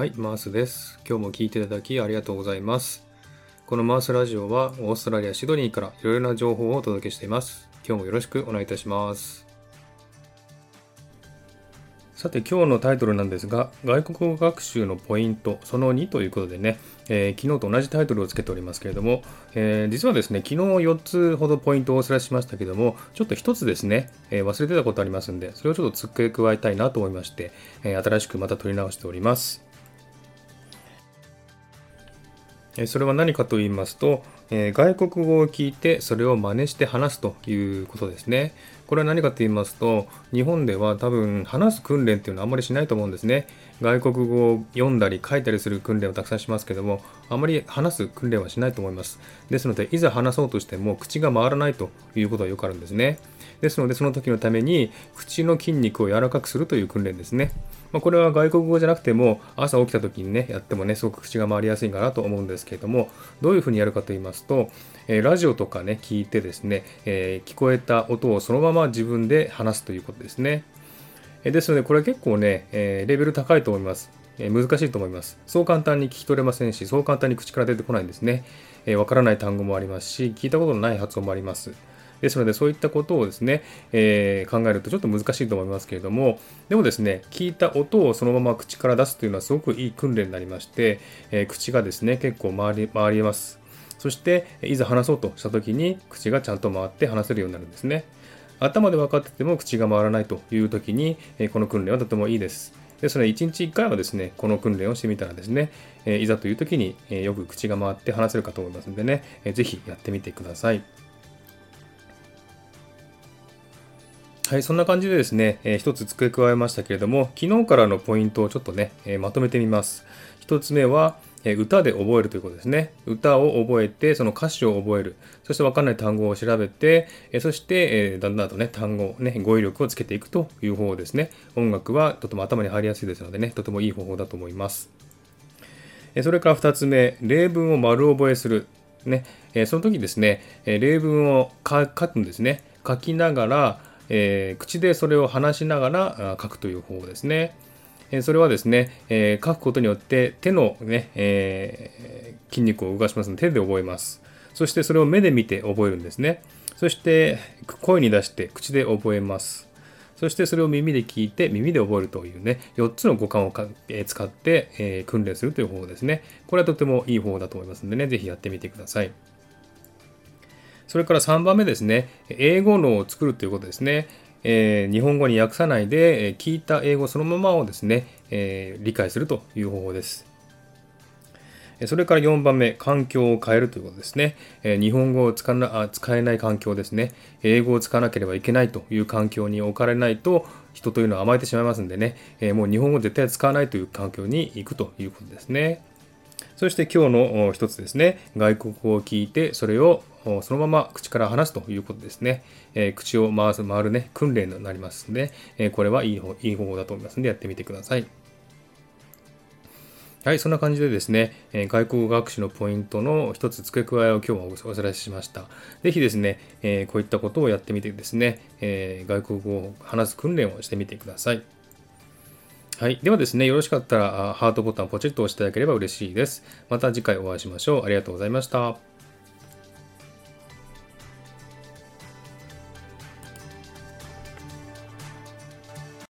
はい、マースです。今日も聞いていただきありがとうございます。このマースラジオはオーストラリア・シドニーからいろいろな情報をお届けしています。今日もよろしくお願いいたします。さて今日のタイトルなんですが、外国語学習のポイントその2ということでね、昨日と同じタイトルをつけておりますけれども、実はですね、昨日4つほどポイントをお知らせしましたけども、ちょっと1つですね、忘れてたことありますんで、それをちょっと付け加えたいなと思いまして、新しくまた取り直しております。それは何かと言いますと、外国語を聞いてそれを真似して話すということですね。これは何かと言いますと、日本では多分話す訓練っていうのはあんまりしないと思うんですね。外国語を読んだり書いたりする訓練をたくさんしますけども、あまり話す訓練はしないと思います。ですので、いざ話そうとしても口が回らないということはよくあるんですね。ですので、その時のために口の筋肉を柔らかくするという訓練ですね。これは外国語じゃなくても、朝起きた時にね、やってもね、すごく口が回りやすいかなと思うんですけれども、どういうふうにやるかと言いますと、ラジオとかね、聞いてですね、聞こえた音をそのまま自分で話すということですね。ですので、これ結構ね、レベル高いと思います。難しいと思います。そう簡単に聞き取れませんし、そう簡単に口から出てこないんですね。わからない単語もありますし、聞いたことのない発音もあります。ですので、そういったことをですね、考えるとちょっと難しいと思いますけれども、でもですね、聞いた音をそのまま口から出すというのはすごくいい訓練になりまして、口がですね、結構回ります。そして、いざ話そうとしたときに、口がちゃんと回って話せるようになるんですね。頭で分かってても口が回らないというときに、この訓練はとてもいいです。ですので、1日1回はですね、この訓練をしてみたらですね、いざというときに、よく口が回って話せるかと思いますのでね、ぜひやってみてください。はい、そんな感じでですね、一つ付け加えましたけれども、昨日からのポイントをちょっとね、まとめてみます。一つ目は、歌で覚えるということですね。歌を覚えて、その歌詞を覚える。そして分かんない単語を調べて、そして、だんだんとね、単語、ね、語彙力をつけていくという方法ですね。音楽はとても頭に入りやすいですのでね、とてもいい方法だと思います。それから二つ目、例文を丸覚えする。ね、その時ですね、例文を書くんですね。書きながら、口でそれを話しながら書くという方法ですね。それはですね、書くことによって手の、ね、筋肉を動かしますので、手で覚えます。そしてそれを目で見て覚えるんですね。そして声に出して口で覚えます。そしてそれを耳で聞いて耳で覚えるというね、4つの五感を使って、訓練するという方法ですね。これはとてもいい方法だと思いますのでね、ぜひやってみてください。それから3番目ですね、英語脳を作るということですね。日本語に訳さないで、聞いた英語そのままをですね、理解するという方法です。それから4番目、環境を変えるということですね。日本語を使えない環境ですね。英語を使わなければいけないという環境に置かれないと、人というのは甘えてしまいますんでね、もう日本語を絶対使わないという環境に行くということですね。そして今日の一つですね、外国語を聞いてそれをそのまま口から話すということですね。口を回るね、訓練になりますので、これはいい方法だと思いますので、やってみてください。はい、そんな感じでですね、外国語学習のポイントの一つ付け加えを今日はお知らせしました。ぜひですね、こういったことをやってみてですね、外国語を話す訓練をしてみてください。はい、ではですね、よろしかったらハートボタンをポチッと押していただければ嬉しいです。また次回お会いしましょう。ありがとうございました。